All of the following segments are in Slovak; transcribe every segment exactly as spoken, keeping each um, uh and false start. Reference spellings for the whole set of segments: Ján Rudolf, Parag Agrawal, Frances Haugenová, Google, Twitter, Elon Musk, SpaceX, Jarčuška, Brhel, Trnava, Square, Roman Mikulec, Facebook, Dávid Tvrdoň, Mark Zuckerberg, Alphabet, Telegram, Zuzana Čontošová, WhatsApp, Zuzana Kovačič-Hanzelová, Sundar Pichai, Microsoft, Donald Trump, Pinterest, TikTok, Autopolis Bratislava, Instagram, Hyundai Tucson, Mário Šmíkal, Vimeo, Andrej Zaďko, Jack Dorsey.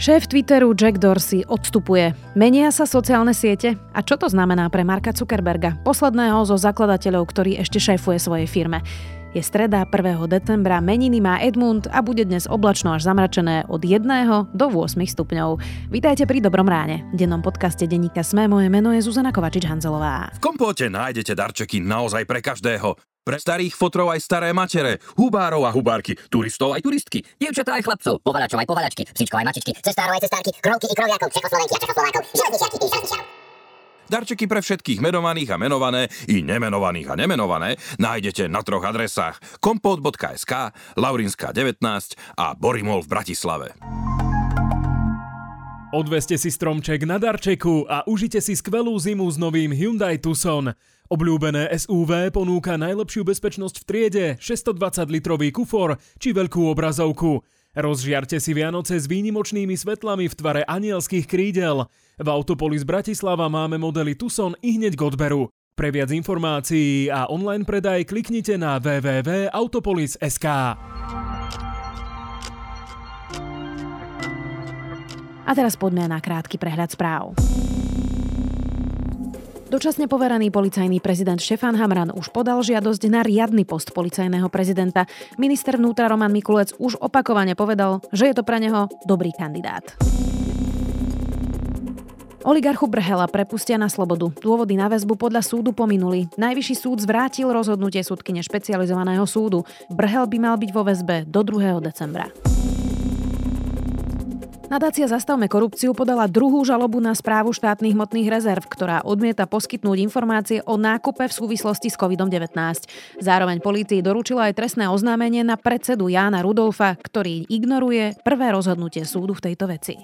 Šéf Twitteru Jack Dorsey odstupuje. Menia sa sociálne siete? A čo to znamená pre Marka Zuckerberga, posledného zo zakladateľov, ktorý ešte šéfuje svojej firme? Je streda prvého decembra, meniny má Edmund a bude dnes oblačno až zamračené od jedného do ôsmich stupňov. Vítajte pri Dobrom ráne. V dennom podcaste denníka SME moje meno je Zuzana Kovačič-Hanzelová. V kompóte nájdete darčeky naozaj pre každého. Pre starých fotrov aj staré matere, hubárov a hubárky, turistov aj turistky, dievčatá aj chlapcov, povalačov aj povalačky, psíčkov aj mačičky, cestárov aj cestárky, krovky i kroviákov, Čechoslovenky a Čechoslovákov, železničiarky i železničiarov. Darčeky pre všetkých menovaných a menované i nemenovaných a nemenované nájdete na troch adresách: kompot bodka es ká, Laurinská devätnásť a Borimol v Bratislave. Odveste si stromček na darčeku a užite si skvelú zimu s novým Hyundai Tucson. Obľúbené es ú vé ponúka najlepšiu bezpečnosť v triede, šesťstodvadsať litrový kufor či veľkú obrazovku. Rozžiarte si Vianoce s výnimočnými svetlami v tvare anielských krídel. V Autopolis Bratislava máme modely Tucson ihneď k odberu. Pre viac informácií a online predaj kliknite na w w w bodka autopolis bodka es ká. A teraz poďme na krátky prehľad správ. Dočasne poverený policajný prezident Štefan Hamran už podal žiadosť na riadny post policajného prezidenta. Minister vnútra Roman Mikulec už opakovane povedal, že je to pre neho dobrý kandidát. Oligarchu Brhela prepustia na slobodu. Dôvody na väzbu podľa súdu pominuli. Najvyšší súd zvrátil rozhodnutie súdkyne špecializovaného súdu. Brhel by mal byť vo väzbe do druhého decembra. Nadácia Zastavme korupciu podala druhú žalobu na Správu štátnych hmotných rezerv, ktorá odmieta poskytnúť informácie o nákupe v súvislosti s kovidom devätnásť. Zároveň polícii doručila aj trestné oznámenie na predsedu Jána Rudolfa, ktorý ignoruje prvé rozhodnutie súdu v tejto veci.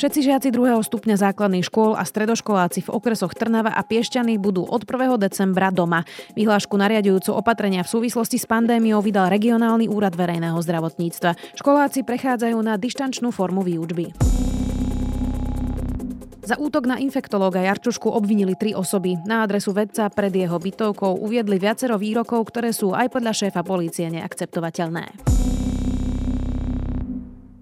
Všetci žiaci druhého stupňa základných škôl a stredoškoláci v okresoch Trnava a Piešťany budú od prvého decembra doma. Vyhlášku nariadujúcu opatrenia v súvislosti s pandémiou vydal Regionálny úrad verejného zdravotníctva. Školáci prechádzajú na dištančnú formu výučby. Za útok na infektológa Jarčušku obvinili tri osoby. Na adresu vedca pred jeho bytovkou uviedli viacero výrokov, ktoré sú aj podľa šéfa polície neakceptovateľné.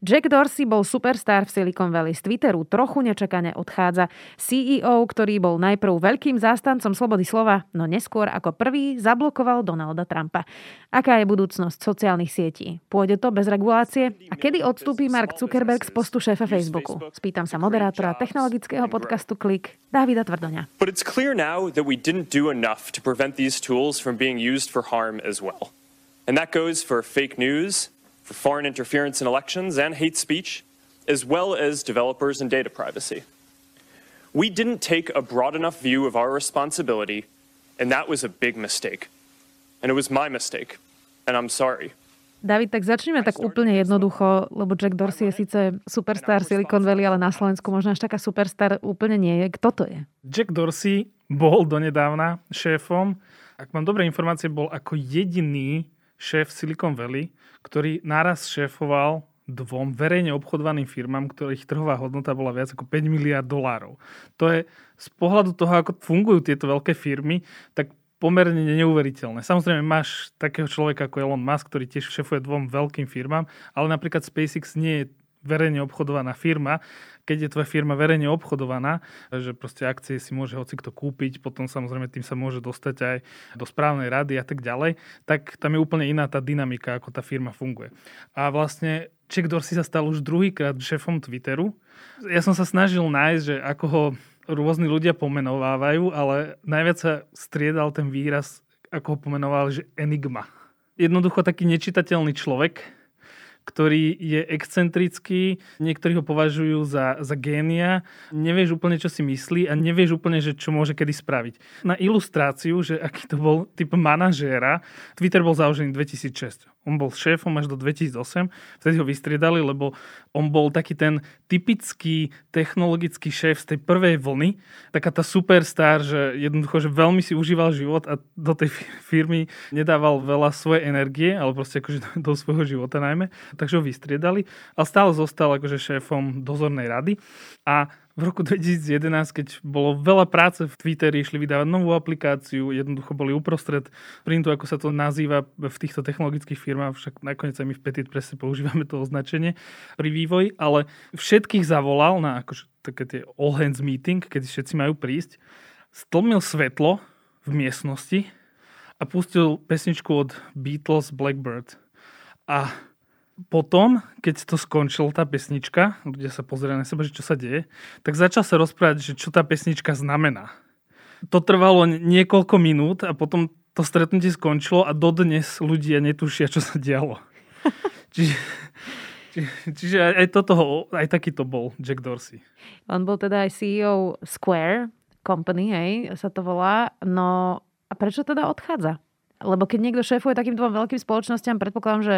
Jack Dorsey bol superstar v Silicon Valley. Z Twitteru trochu nečakane odchádza. sí í ó, ktorý bol najprv veľkým zástancom slobody slova, no neskôr ako prvý zablokoval Donalda Trumpa. Aká je budúcnosť sociálnych sietí? Pôjde to bez regulácie? A kedy odstúpi Mark Zuckerberg z postu šéfa Facebooku? Spýtam sa moderátora technologického podcastu Klik, Dávida Tvrdoňa. But it's clear now that we didn't do enough to prevent these tools from being used for harm as well. And that goes for fake news, for foreign interference in elections and hate speech, as well as developers and data privacy. We didn't take a broad enough view of our responsibility, and that was a big mistake. And it was my mistake, and I'm sorry. David, tak začneme tak úplne jednoducho, lebo Jack Dorsey je síce superstar Silicon Valley, ale na Slovensku možno až taká superstar úplne nie je. Kto to je? Jack Dorsey bol donedávna šéfom. Ak mám dobré informácie, bol ako jediný šéf Silicon Valley, ktorý naraz šéfoval dvom verejne obchodovaným firmám, ktorých trhová hodnota bola viac ako päť miliárd dolárov. To je z pohľadu toho, ako fungujú tieto veľké firmy, tak pomerne neuveriteľné. Samozrejme máš takého človeka ako Elon Musk, ktorý tiež šéfuje dvom veľkým firmám, ale napríklad SpaceX nie je verejne obchodovaná firma. Keď je tvoja firma verejne obchodovaná, že proste akcie si môže hocikto kúpiť, potom samozrejme tým sa môže dostať aj do správnej rady a tak ďalej, tak tam je úplne iná tá dynamika, ako tá firma funguje. A vlastne Jack Dorsey sa stal už druhýkrát šéfom Twitteru. Ja som sa snažil nájsť, že ako ho rôzni ľudia pomenovávajú, ale najviac sa striedal ten výraz, ako ho pomenoval, že enigma. Jednoducho taký nečitateľný človek, ktorý je excentrický, niektorí ho považujú za, za génia, nevieš úplne, čo si myslí a nevieš úplne, že čo môže kedy spraviť. Na ilustráciu, že aký to bol typ manažéra, Twitter bol založený dvetisícšesť. On bol šéfom až do dvetisícosem, vtedy ho vystriedali, lebo on bol taký ten typický technologický šéf z tej prvej vlny, taká tá superstar, že jednoducho, že veľmi si užíval život a do tej firmy nedával veľa svojej energie, ale proste akože do svojho života najmä. Takže ho vystriedali, ale stále zostal akože šéfom dozornej rady a v roku dvetisíc jedenásť, keď bolo veľa práce v Twitteri, išli vydávať novú aplikáciu, jednoducho boli uprostred printu, ako sa to nazýva v týchto technologických firmách, však nakoniec aj my v Petit Presse používame to označenie pri vývoji, ale všetkých zavolal na akože také tie all hands meeting, keď všetci majú prísť, stlmil svetlo v miestnosti a pustil pesničku od Beatles Blackbird. A potom, keď to skončil tá pesnička, ľudia sa pozerajú na seba, že čo sa deje, tak začal sa rozprávať, že čo tá pesnička znamená. To trvalo niekoľko minút a potom to stretnutie skončilo a dodnes ľudia netušia, čo sa dialo. Čiže, či, čiže aj, toto, aj takýto bol Jack Dorsey. On bol teda aj sí í ó Square Company, hej, sa to volá. No a prečo teda odchádza? Lebo keď niekto šéfuje takým dvom veľkým spoločnostiam, predpokladám, že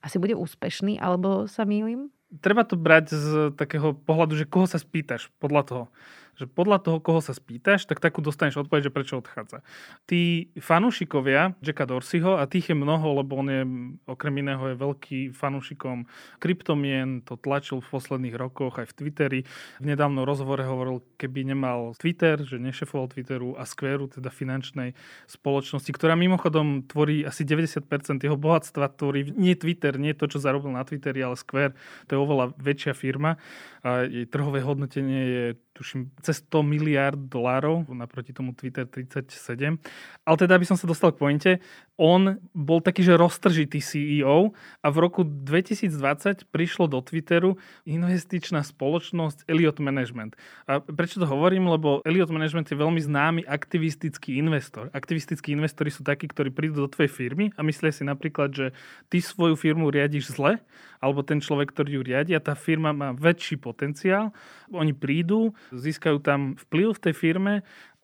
asi bude úspešný, alebo sa mýlim? Treba to brať z takého pohľadu, že koho sa spýtaš podľa toho. Že podľa toho, koho sa spýtaš, tak takú dostaneš odpoveď, že prečo odchádza. Tí fanúšikovia Jacka Dorseyho, a tých je mnoho, lebo on je okrem iného je veľký fanúšikom kryptomien, to tlačil v posledných rokoch aj v Twitteri. V nedávnom rozhovore hovoril, keby nemal Twitter, že nešefoval Twitteru a Squareu, teda finančnej spoločnosti, ktorá mimochodom tvorí asi deväťdesiat percent jeho bohatstva, tvorí nie Twitter, nie to, čo zarobil na Twitteri, ale Square, to je oveľa väčšia firma. A jej trhové hodnotenie je tuším, cez sto miliárd dolárov, naproti tomu Twitter tridsaťsedem. Ale teda, aby som sa dostal k pointe, on bol taký, že roztržitý sí í ó a v roku dvetisíc dvadsať prišlo do Twitteru investičná spoločnosť Elliott Management. A prečo to hovorím? Lebo Elliott Management je veľmi známy aktivistický investor. Aktivistickí investori sú takí, ktorí prídu do tvojej firmy a myslia si napríklad, že ty svoju firmu riadiš zle, alebo ten človek, ktorý ju riadi a tá firma má väčší potenciál. Oni prídu, získajú tam vplyv v tej firme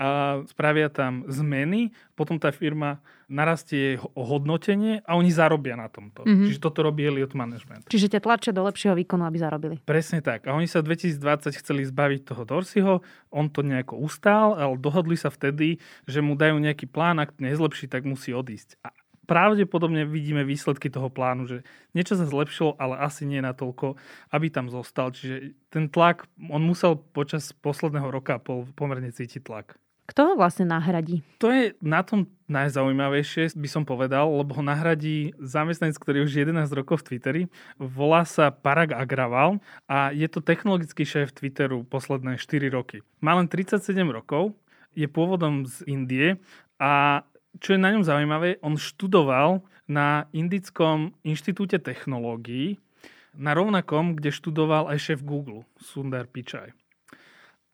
a spravia tam zmeny, potom tá firma narastie hodnotenie a oni zarobia na tomto. Mm-hmm. Čiže toto robí Elliott Management. Čiže ťa tlačia do lepšieho výkonu, aby zarobili. Presne tak. A oni sa v dvetisíc dvadsať chceli zbaviť toho Dorseyho, on to nejako ustál, ale dohodli sa vtedy, že mu dajú nejaký plán, ak nezlepší, tak musí odísť. A pravdepodobne vidíme výsledky toho plánu, že niečo sa zlepšilo, ale asi nie natoľko, aby tam zostal. Čiže ten tlak, on musel počas posledného roka pol pomerne cítiť tlak. Kto ho vlastne nahradí? To je na tom najzaujímavejšie, by som povedal, lebo ho nahradí zamestnanec, ktorý už jedenásť rokov v Twitteri. Volá sa Parag Agrawal a je to technologický šéf Twitteru posledné štyri roky. Má len tridsaťsedem rokov, je pôvodom z Indie a čo je na ňom zaujímavé, on študoval na Indickom inštitúte technológií, na rovnakom, kde študoval aj šéf Google, Sundar Pichai.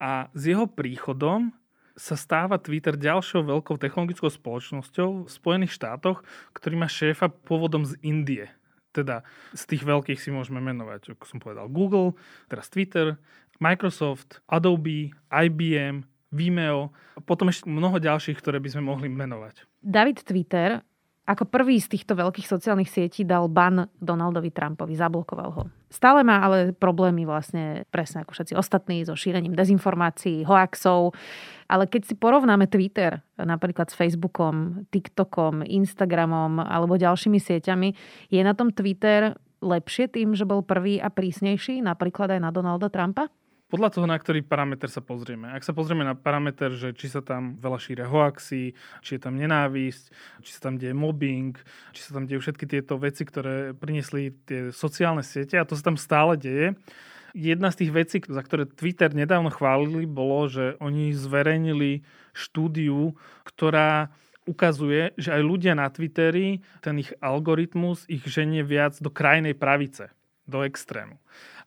A s jeho príchodom sa stáva Twitter ďalšou veľkou technologickou spoločnosťou v Spojených štátoch, ktorý má šéfa pôvodom z Indie. Teda z tých veľkých si môžeme menovať, ako som povedal, Google, teraz Twitter, Microsoft, Adobe, í bé em, Vimeo a potom ešte mnoho ďalších, ktoré by sme mohli menovať. David Twitter ako prvý z týchto veľkých sociálnych sietí dal ban Donaldovi Trumpovi, zablokoval ho. Stále má ale problémy vlastne presne ako všetci ostatní so šírením dezinformácií, hoaxov, ale keď si porovnáme Twitter napríklad s Facebookom, TikTokom, Instagramom alebo ďalšími sieťami, je na tom Twitter lepšie tým, že bol prvý a prísnejší napríklad aj na Donalda Trumpa? Podľa toho, na ktorý parameter sa pozrieme. Ak sa pozrieme na parameter, že či sa tam veľa šíria hoaxy, či je tam nenávisť, či sa tam deje mobbing, či sa tam dejú všetky tieto veci, ktoré priniesli tie sociálne siete, a to sa tam stále deje. Jedna z tých vecí, za ktoré Twitter nedávno chválili, bolo, že oni zverejnili štúdiu, ktorá ukazuje, že aj ľudia na Twitteri, ten ich algoritmus ich ženie viac do krajnej pravice, do extrému.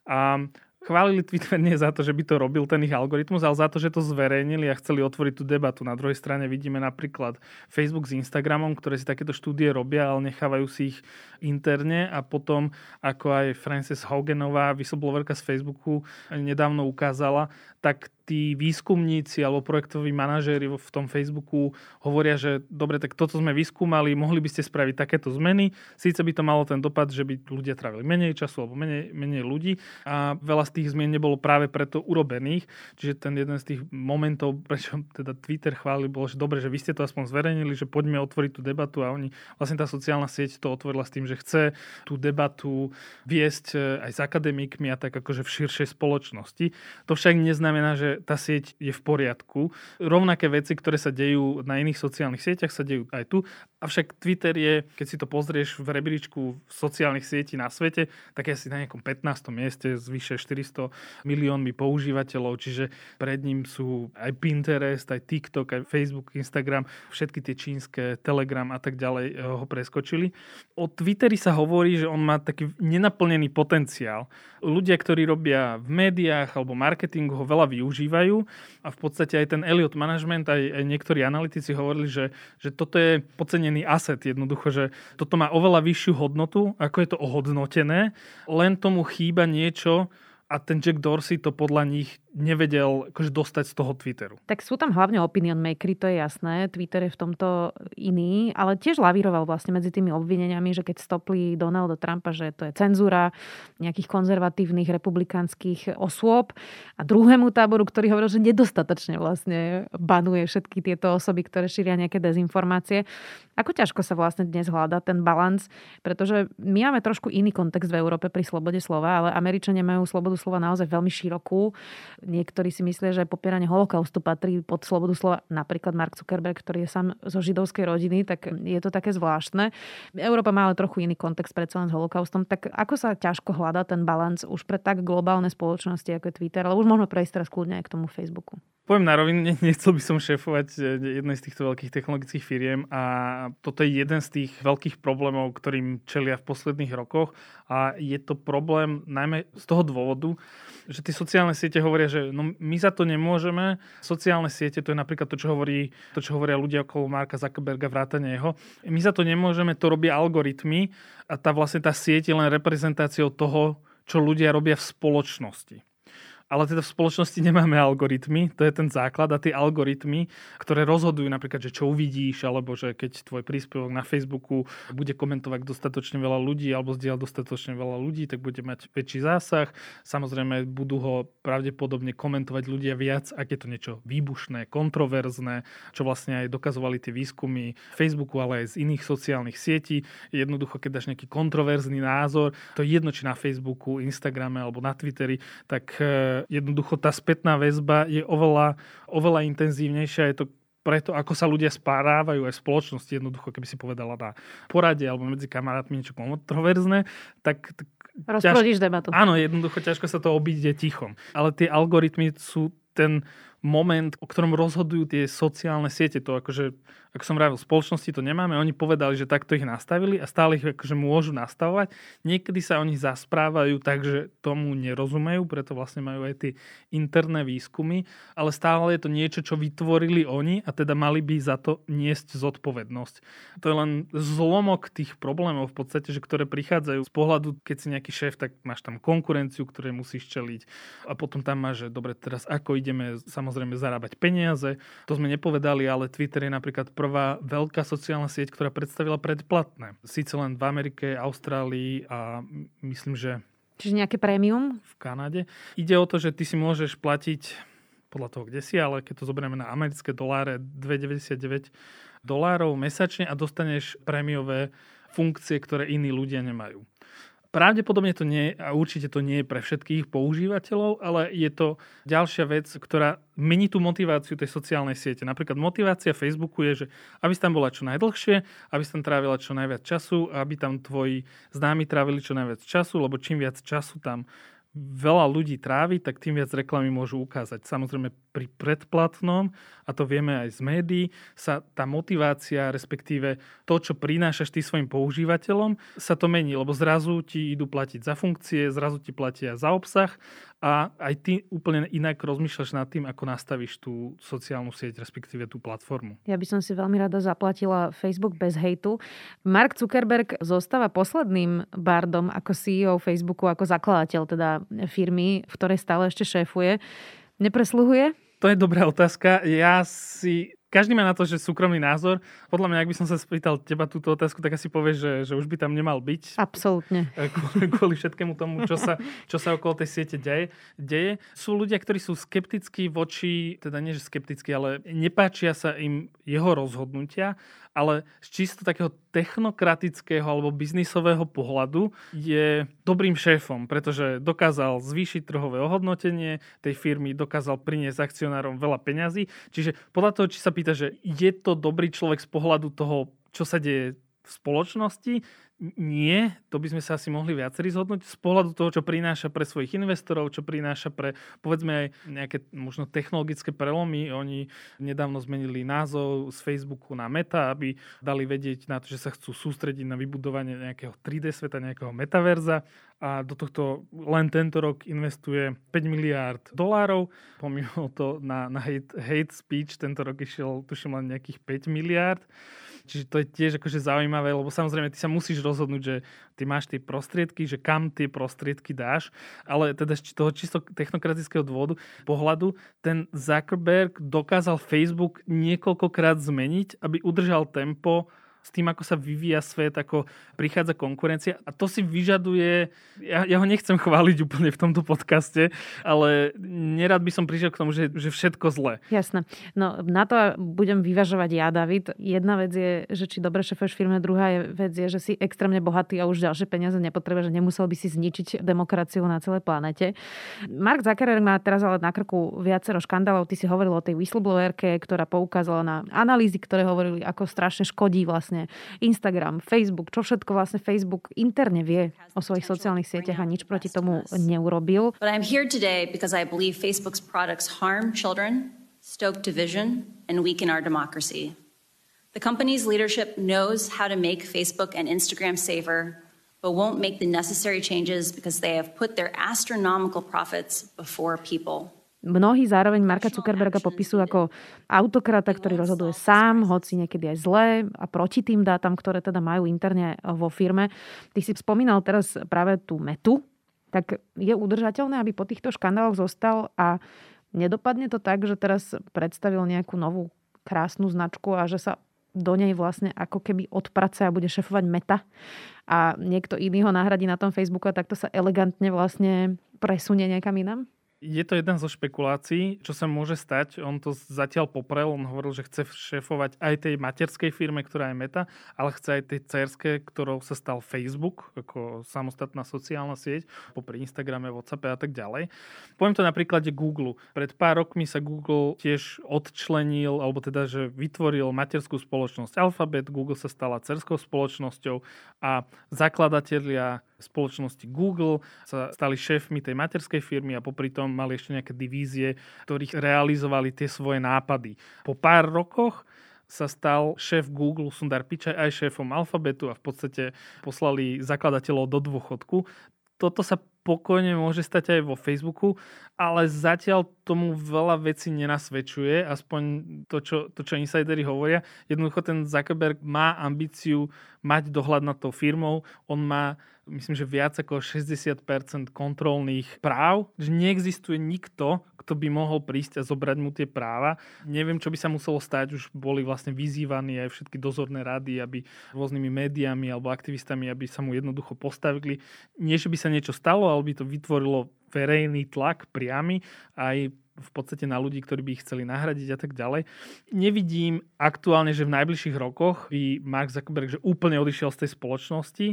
A chválili Twitter nie za to, že by to robil ten ich algoritmus, ale za to, že to zverejnili a chceli otvoriť tú debatu. Na druhej strane vidíme napríklad Facebook s Instagramom, ktoré si takéto štúdie robia, ale nechávajú si ich interne a potom, ako aj Frances Haugenová, whistleblowerka z Facebooku, nedávno ukázala, tak tí výskumníci alebo projektoví manažéri v tom Facebooku hovoria, že dobre, tak toto sme vyskúmali, mohli by ste spraviť takéto zmeny. Síce by to malo ten dopad, že by ľudia trávili menej času alebo menej, menej ľudí a veľa z tých zmien nebolo práve preto urobených. Čiže ten jeden z tých momentov, prečo teda Twitter chválil, bolo, že dobre, že vy ste to aspoň zverejnili, že poďme otvoriť tú debatu a oni, vlastne tá sociálna sieť to otvorila s tým, že chce tú debatu viesť aj s akademikmi a tak akože v širšej spoločnosti. To však neznamená, že tá sieť je v poriadku. Rovnaké veci, ktoré sa dejú na iných sociálnych sieťach, sa dejú aj tu. Avšak Twitter je, keď si to pozrieš v rebríčku sociálnych sietí na svete, tak je asi na nejakom pätnástom mieste s vyše štyristo miliónmi používateľov, čiže pred ním sú aj Pinterest, aj TikTok, aj Facebook, Instagram, všetky tie čínske, Telegram a tak ďalej ho preskočili. O Twitteri sa hovorí, že on má taký nenaplnený potenciál. Ľudia, ktorí robia v médiách alebo marketingu, ho veľa využívajú a v podstate aj ten Elliott Management, aj, aj niektorí analytici hovorili, že, že toto je podcenené asset, jednoducho, že toto má oveľa vyššiu hodnotu, ako je to ohodnotené, len tomu chýba niečo a ten Jack Dorsey to podľa nich nevedel akože dostať z toho Twitteru. Tak sú tam hlavne opinion makery, to je jasné. Twitter je v tomto iný, ale tiež lavíroval vlastne medzi tými obvineniami, že keď stopli Donalda Trumpa, že to je cenzúra nejakých konzervatívnych republikánskych osôb a druhému táboru, ktorý hovoril, že nedostatočne vlastne banuje všetky tieto osoby, ktoré šíria nejaké dezinformácie. Ako ťažko sa vlastne dnes hľadá ten balans, pretože my máme trošku iný kontext v Európe pri slobode slova, ale Američania majú slobodu slova naozaj veľmi širokú. Niektorí si myslia, že popieranie holokaustu patrí pod slobodu slova, napríklad Mark Zuckerberg, ktorý je sám zo židovskej rodiny, tak je to také zvláštne. Európa má ale trochu iný kontext predsa len s holokaustom, tak ako sa ťažko hľadá ten balans už pre tak globálne spoločnosti ako je Twitter, ale už môžeme prejsť teraz kľudne aj k tomu Facebooku. Poviem na rovinu, nechcel by som šéfovať jednej z týchto veľkých technologických firiem a toto je jeden z tých veľkých problémov, ktorým čelia v posledných rokoch a je to problém najmä z toho dôvodu, že tie sociálne siete hovoria, že no, my za to nemôžeme. Sociálne siete, to je napríklad to, čo hovorí, to, čo hovoria ľudia okolo Marka Zuckerberga, vrátane jeho. My za to nemôžeme, to robia algoritmy a tá vlastne tá sieť je len reprezentáciou toho, čo ľudia robia v spoločnosti. Ale teda v spoločnosti nemáme algoritmy, to je ten základ a tie algoritmy, ktoré rozhodujú napríklad, že čo uvidíš, alebo že keď tvoj príspevok na Facebooku bude komentovať dostatočne veľa ľudí alebo zdieľať dostatočne veľa ľudí, tak bude mať väčší zásah. Samozrejme budú ho pravdepodobne komentovať ľudia viac, ak je to niečo výbušné, kontroverzné, čo vlastne aj dokazovali tie výskumy Facebooku, ale aj z iných sociálnych sietí. Jednoducho, keď dáš nejaký kontroverzný názor, to je jedno, či na Facebooku, Instagrame alebo na Twitteri, tak jednoducho tá spätná väzba je oveľa, oveľa intenzívnejšia. Je to preto, ako sa ľudia spárávajú aj v spoločnosti. Jednoducho, keby si povedala na porade alebo medzi kamarátmi niečo kontroverzné, tak... tak rozprodíš debatu. Áno, jednoducho ťažko sa to obíde tichom. Ale tie algoritmy sú ten moment, o ktorom rozhodujú tie sociálne siete. To akože, ako som hovoril, v spoločnosti to nemáme. Oni povedali, že takto ich nastavili a stále ich akože môžu nastavovať. Niekedy sa oni zasprávajú tak, že tomu nerozumejú, preto vlastne majú aj tie interné výskumy, ale stále je to niečo, čo vytvorili oni a teda mali by za to niesť zodpovednosť. To je len zlomok tých problémov v podstate, že ktoré prichádzajú z pohľadu, keď si nejaký šéf, tak máš tam konkurenciu, ktorej musíš čeliť a potom tam máš, že dobre, teraz ako ideme samozrejme zarábať peniaze. To sme nepovedali, ale Twitter je napríklad prvá veľká sociálna sieť, ktorá predstavila predplatné. Síce len v Amerike, Austrálii a myslím, že... Čiže nejaké prémium? V Kanade. Ide o to, že ty si môžeš platiť podľa toho, kde si, ale keď to zoberieme na americké doláre, dvestodeväťdesiatdeväť dolárov mesačne a dostaneš prémiové funkcie, ktoré iní ľudia nemajú. Pravdepodobne to nie, a určite to nie je pre všetkých používateľov, ale je to ďalšia vec, ktorá mení tú motiváciu tej sociálnej siete. Napríklad motivácia Facebooku je, že aby si tam bola čo najdlhšie, aby si tam trávila čo najviac času, aby tam tvoji známi trávili čo najviac času, lebo čím viac času tam veľa ľudí trávi, tak tým viac reklamy môžu ukázať. Samozrejme pri predplatnom, a to vieme aj z médií, sa tá motivácia, respektíve to, čo prinášaš ty svojim používateľom, sa to mení, lebo zrazu ti idú platiť za funkcie, zrazu ti platia za obsah a aj ty úplne inak rozmýšľaš nad tým, ako nastavíš tú sociálnu sieť, respektíve tú platformu. Ja by som si veľmi rada zaplatila Facebook bez hejtu. Mark Zuckerberg zostáva posledným bardom ako sí í ó Facebooku, ako zakladateľ teda firmy, v ktorej stále ešte šéfuje. nepresluhuje? To je dobrá otázka. Ja si... Každý má na to, že súkromný názor. Podľa mňa, ak by som sa spýtal teba túto otázku, tak asi povieš, že, že už by tam nemal byť. Absolútne. Kvôli, kvôli všetkému tomu, čo sa, čo sa okolo tej siete deje, deje. Sú ľudia, ktorí sú skeptickí voči, teda nie že skeptickí, ale nepáčia sa im jeho rozhodnutia, ale z čisto takého technokratického alebo biznisového pohľadu je dobrým šéfom, pretože dokázal zvýšiť trhové ohodnotenie tej firmy, dokázal priniesť akcionárom veľa peňazí. Čiže podľa toho, či sa pýta, že je to dobrý človek z pohľadu toho, čo sa deje v spoločnosti, nie, to by sme sa asi mohli viacerí zhodnúť z pohľadu toho, čo prináša pre svojich investorov, čo prináša pre, povedzme, aj nejaké možno technologické prelomy. Oni nedávno zmenili názov z Facebooku na Meta, aby dali vedieť na to, že sa chcú sústrediť na vybudovanie nejakého tri dé sveta, nejakého metaverza. A do tohto len tento rok investuje päť miliárd dolárov. Pomimo to na, na hate, hate speech tento rok išiel, tuším, len nejakých päť miliárd. Čiže to je tiež akože zaujímavé, lebo samozrejme ty sa musíš rozhodnúť, že ty máš tie prostriedky, že kam tie prostriedky dáš. Ale teda z toho čisto technokratického dôvodu, pohľadu, ten Zuckerberg dokázal Facebook niekoľkokrát zmeniť, aby udržal tempo s tým, ako sa vyvíja svet, ako prichádza konkurencia. A to si vyžaduje... Ja, ja ho nechcem chváliť úplne v tomto podcaste, ale nerad by som prišiel k tomu, že, že všetko zle. Jasné. No na to budem vyvažovať ja, David. Jedna vec je, že či dobre šefuješ firme, druhá vec je, že si extrémne bohatý a už ďalšie peniaze nepotrebuje, že nemusel by si zničiť demokraciu na celej planete. Mark Zuckerberg má teraz ale na krku viacero škandálov. Ty si hovoril o tej whistleblowerke, ktorá poukázala na analýzy, ktoré hovorili, ako strašne škodí vlastne Instagram, Facebook, čo všetko vlastne Facebook interne vie o svojich sociálnych sieťach a nič proti tomu neurobil. But I'm here today because I believe Facebook's products harm children, stoke division and weaken our democracy. The company's leadership knows how to make Facebook and Instagram safer, but won't make the necessary changes because they have put their astronomical profits before people. Mnohí zároveň Marka Zuckerberga popisujú ako autokrata, ktorý rozhoduje sám, hoci niekedy aj zle a proti tým dátam, ktoré teda majú interne vo firme. Ty si spomínal teraz práve tú Metu, tak je udržateľné, aby po týchto škandáloch zostal a nedopadne to tak, že teraz predstavil nejakú novú krásnu značku a že sa do nej vlastne ako keby odprace a bude šefovať Meta a niekto iný ho nahradí na tom Facebooku a takto sa elegantne vlastne presunie niekam inam? Je to jeden zo špekulácií, čo sa môže stať. On to zatiaľ poprel, on hovoril, že chce šéfovať aj tej materskej firme, ktorá je Meta, ale chce aj tej dcérskej, ktorou sa stal Facebook, ako samostatná sociálna sieť, popri Instagrame, WhatsAppe a tak ďalej. Poviem to na príklade Google. Pred pár rokmi sa Google tiež odčlenil, alebo teda, že vytvoril materskú spoločnosť Alphabet, Google sa stala dcerskou spoločnosťou a zakladatelia spoločnosti Google sa stali šéfmi tej materskej firmy a popri tom mali ešte nejaké divízie, ktorých realizovali tie svoje nápady. Po pár rokoch sa stal šéf Google Sundar Pichai aj šéfom Alphabetu a v podstate poslali zakladateľov do dôchodku. Toto sa pokojne môže stať aj vo Facebooku, ale zatiaľ tomu veľa vecí nenasvedčuje, aspoň to, čo, to, čo insideri hovoria. Jednoducho ten Zuckerberg má ambíciu mať dohľad nad tou firmou, on má, myslím, že viac ako šesťdesiat percent kontrolných práv, že neexistuje nikto, kto by mohol prísť a zobrať mu tie práva. Neviem, čo by sa muselo stať, už boli vlastne vyzývaní aj všetky dozorné rady, aby rôznymi médiami alebo aktivistami, aby sa mu jednoducho postavili. Nie, že by sa niečo stalo, ale by to vytvorilo verejný tlak priamy aj v podstate na ľudí, ktorí by ich chceli nahradiť a tak ďalej. Nevidím aktuálne, že v najbližších rokoch by Mark Zuckerberg že úplne odišiel z tej spoločnosti.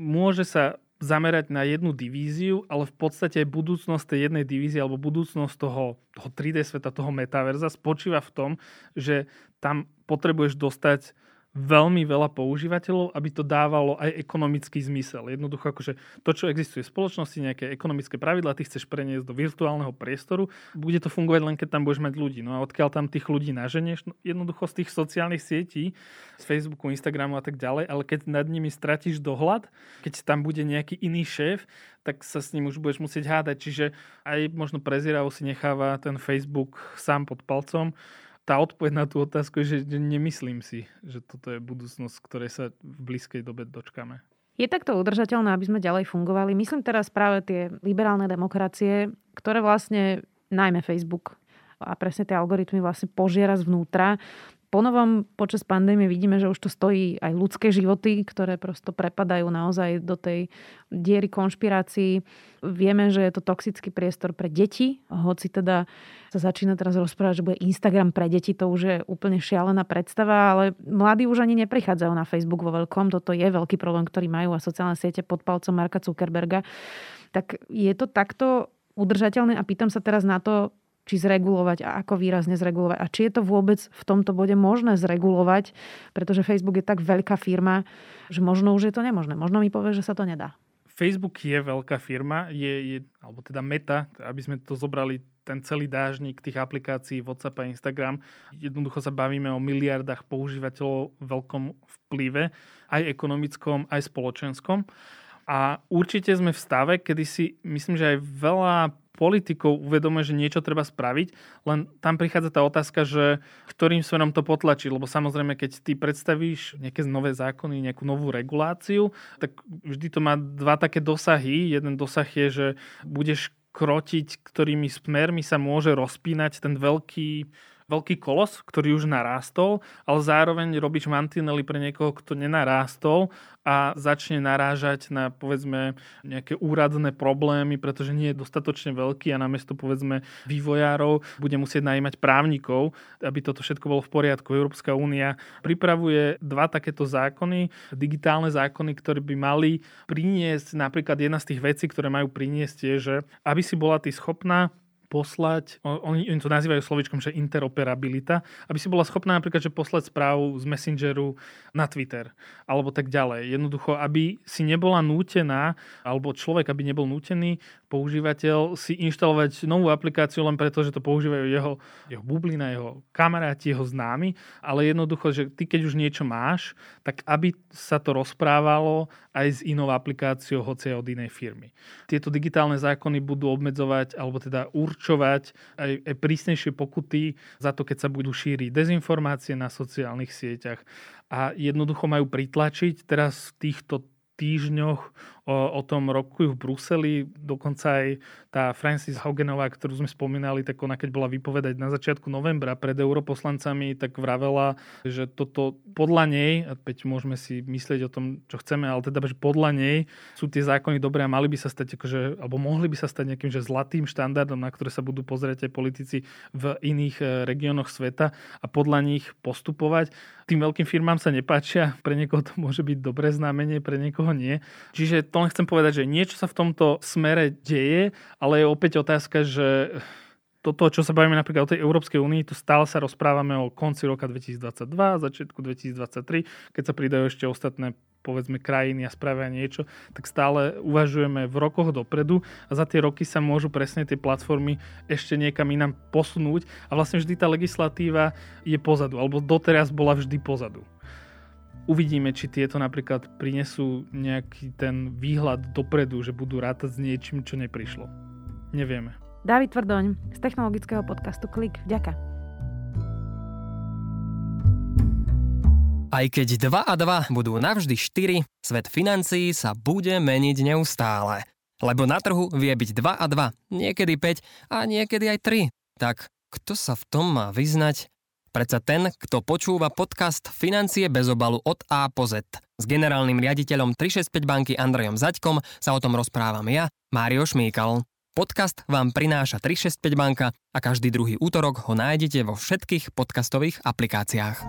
Môže sa zamerať na jednu divíziu, ale v podstate budúcnosť tej jednej divízie alebo budúcnosť toho, toho tri dé sveta, toho metaverza spočíva v tom, že tam potrebuješ dostať veľmi veľa používateľov, aby to dávalo aj ekonomický zmysel. Jednoducho akože to, čo existuje v spoločnosti, nejaké ekonomické pravidlá, ty chceš preniesť do virtuálneho priestoru, bude to fungovať len keď tam budeš mať ľudí. No a odkiaľ tam tých ľudí naženieš? No, jednoducho z tých sociálnych sietí, z Facebooku, Instagramu a tak ďalej, ale keď nad nimi stratíš dohľad, keď tam bude nejaký iný šéf, tak sa s ním už budeš musieť hádať. Čiže aj možno prezieravo si necháva ten Facebook sám pod palcom. Tá odpoveď na tú otázku je, že nemyslím si, že toto je budúcnosť, ktorej sa v blízkej dobe dočkáme. Je takto udržateľné, aby sme ďalej fungovali? Myslím teraz práve tie liberálne demokracie, ktoré vlastne najmä Facebook. A presne tie algoritmy vlastne požiera zvnútra. Ponovom počas pandémie vidíme, že už to stojí aj ľudské životy, ktoré prosto prepadajú naozaj do tej diery konšpirácií. Vieme, že je to toxický priestor pre deti, hoci teda sa začína teraz rozprávať, že bude Instagram pre deti, to už je úplne šialená predstava, ale mladí už ani neprichádzajú na Facebook vo veľkom, toto je veľký problém, ktorý majú a sociálne siete pod palcom Marka Zuckerberga. Tak je to takto udržateľné a pýtam sa teraz na to, či zregulovať a ako výrazne zregulovať. A či je to vôbec v tomto bode možné zregulovať, pretože Facebook je tak veľká firma, že možno už je to nemožné. Možno mi povie, že sa to nedá. Facebook je veľká firma, je, je, alebo teda Meta, aby sme to zobrali ten celý dážnik tých aplikácií WhatsApp a Instagram. Jednoducho sa bavíme o miliardách používateľov, veľkom vplyve, aj ekonomickom, aj spoločenskom. A určite sme v stave, kedy si myslím, že aj veľa politikov uvedome, že niečo treba spraviť, len tam prichádza tá otázka, že ktorým smerom to potlačí, lebo samozrejme, keď ty predstavíš nejaké nové zákony, nejakú novú reguláciu, tak vždy to má dva také dosahy. Jeden dosah je, že budeš krotiť, ktorými smermi sa môže rozpínať ten veľký veľký kolos, ktorý už narástol, ale zároveň robíš mantinely pre niekoho, kto nenarástol a začne narážať na, povedzme, nejaké úradné problémy, pretože nie je dostatočne veľký a namiesto, povedzme, vývojárov bude musieť najímať právnikov, aby toto všetko bolo v poriadku. Európska únia pripravuje dva takéto zákony, digitálne zákony, ktoré by mali priniesť, napríklad jedna z tých vecí, ktoré majú priniesť je, že aby si bola ty schopná poslať, oni to nazývajú slovičkom, že interoperabilita, aby si bola schopná napríklad, že poslať správu z Messengeru na Twitter, alebo tak ďalej. Jednoducho, aby si nebola nútená, alebo človek, aby nebol nútený, používateľ, si inštalovať novú aplikáciu len preto, že to používajú jeho, jeho bublina, jeho kamaráti, jeho známi, ale jednoducho, že ty keď už niečo máš, tak aby sa to rozprávalo aj s inou aplikáciou, hoci aj od inej firmy. Tieto digitálne zákony budú obmedzovať, alebo teda určovať čovať aj, aj prísnejšie pokuty za to, keď sa budú šíriť dezinformácie na sociálnych sieťach. A jednoducho majú pritlačiť teraz v týchto týždňoch o, o tom rokujú v Bruseli. Dokonca aj tá Frances Haugenová, ktorú sme spomínali, tak ona keď bola vypovedať na začiatku novembra pred europoslancami, tak vravela, že toto podľa nej, a peď môžeme si myslieť o tom, čo chceme, ale teda, že podľa nej sú tie zákony dobré a mali by sa stať, akože, alebo mohli by sa stať nejakým že zlatým štandardom, na ktoré sa budú pozrieť aj politici v iných regiónoch sveta a podľa nich postupovať. Tým veľkým firmám sa nepáčia, pre niekoho to môže byť dobré znamenie, pre niekoho nie. Čiže to len chcem povedať, že niečo sa v tomto smere deje, ale je opäť otázka, že toto, čo sa bavíme napríklad o tej Európskej únii, tu stále sa rozprávame o konci roka dvetisícdvadsaťdva, začiatku dvetisícdvadsaťtri, keď sa pridajú ešte ostatné povedzme krajiny a spravia niečo, tak stále uvažujeme v rokoch dopredu a za tie roky sa môžu presne tie platformy ešte niekam inám posunúť a vlastne vždy tá legislatíva je pozadu, alebo doteraz bola vždy pozadu. Uvidíme, či tieto napríklad prinesú nejaký ten výhľad dopredu, že budú rátať s niečím, čo neprišlo. Nevieme. Dávid Tvrdoň z technologického podcastu Klik. Vďaka. Aj keď dva a dva budú navždy štyri, svet financií sa bude meniť neustále. Lebo na trhu vie byť dva a dva, niekedy päť a niekedy aj tri. Tak kto sa v tom má vyznať? Predsa ten, kto počúva podcast Financie bez obalu od A po Z. S generálnym riaditeľom tri šesťpäť banky Andrejom Zaďkom sa o tom rozprávam ja, Mário Šmíkal. Podcast vám prináša tri šesťpäť banka a každý druhý útorok ho nájdete vo všetkých podcastových aplikáciách.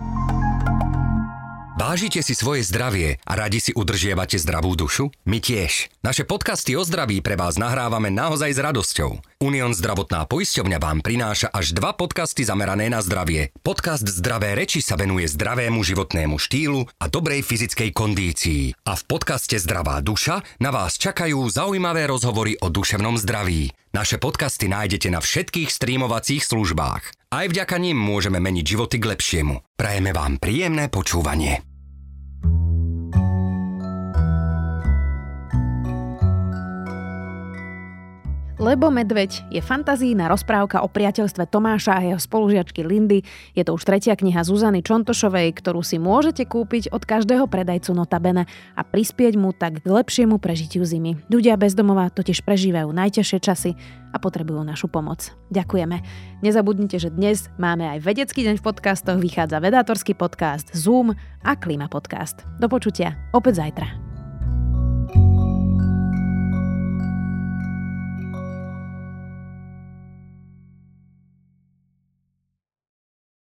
Vážite si svoje zdravie a radi si udržiavate zdravú dušu? My tiež. Naše podcasty o zdraví pre vás nahrávame naozaj s radosťou. Unión zdravotná poisťovňa vám prináša až dva podcasty zamerané na zdravie. Podcast Zdravé reči sa venuje zdravému životnému štýlu a dobrej fyzickej kondícii. A v podcaste Zdravá duša na vás čakajú zaujímavé rozhovory o duševnom zdraví. Naše podcasty nájdete na všetkých streamovacích službách. Aj vďaka nim môžeme meniť životy k lepšiemu. Prajeme vám príjemné počúvanie. Lebo medveď je fantazijná rozprávka o priateľstve Tomáša a jeho spolužiačky Lindy. Je to už tretia kniha Zuzany Čontošovej, ktorú si môžete kúpiť od každého predajcu notabene a prispieť mu tak k lepšiemu prežitiu zimy. Ľudia bezdomová totiž prežívajú najťažšie časy a potrebujú našu pomoc. Ďakujeme. Nezabudnite, že dnes máme aj vedecký deň v podcastoch, vychádza vedátorský podcast Zoom a klima podcast. Do počutia opäť zajtra.